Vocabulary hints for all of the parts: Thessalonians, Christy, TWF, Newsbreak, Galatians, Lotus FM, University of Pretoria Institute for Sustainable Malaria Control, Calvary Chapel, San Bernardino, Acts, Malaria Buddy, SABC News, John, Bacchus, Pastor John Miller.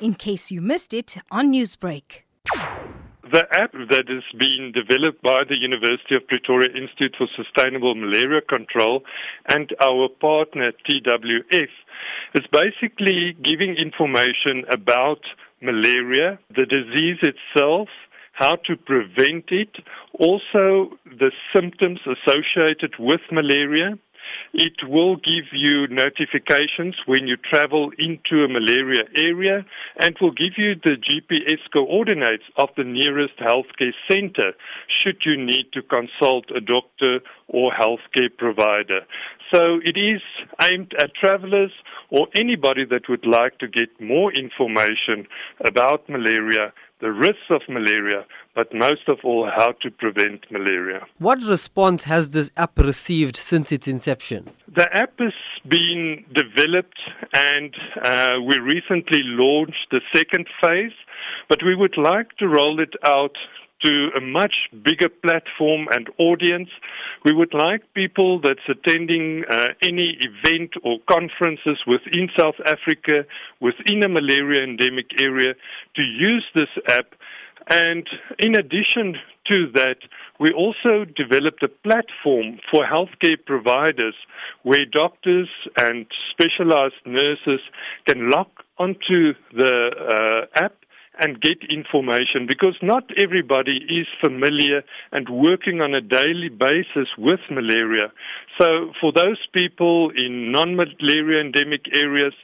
in case you missed it on Newsbreak. The app that is being developed by the University of Pretoria Institute for Sustainable Malaria Control and our partner TWF is basically giving information about malaria, the disease itself, how to prevent it, also the symptoms associated with malaria. It will give you notifications when you travel into a malaria area and will give you the GPS coordinates of the nearest healthcare center should you need to consult a doctor or healthcare provider. So it is aimed at travelers or anybody that would like to get more information about malaria, the risks of malaria, but most of all, how to prevent malaria. What response has this app received since its inception? The app has been developed and we recently launched the second phase, but we would like to roll it out to a much bigger platform and audience. We would like people that's attending any event or conferences within South Africa, within a malaria endemic area, to use this app. And in addition to that, we also developed a platform for healthcare providers where doctors and specialized nurses can log onto the app and get information, because not everybody is familiar and working on a daily basis with malaria. So for those people in non-malaria endemic areas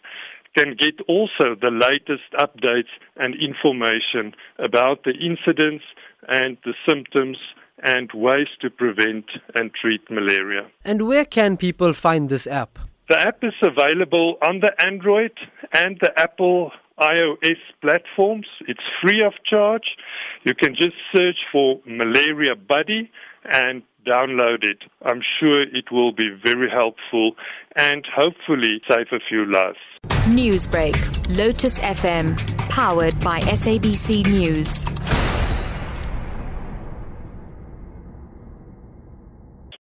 can get also the latest updates and information about the incidence and the symptoms and ways to prevent and treat malaria. And where can people find this app? The app is available on the Android and the Apple iOS platforms. It's free of charge. You can just search for Malaria Buddy and download it. I'm sure it will be very helpful and hopefully save a few lives. Newsbreak, Lotus FM, powered by SABC News.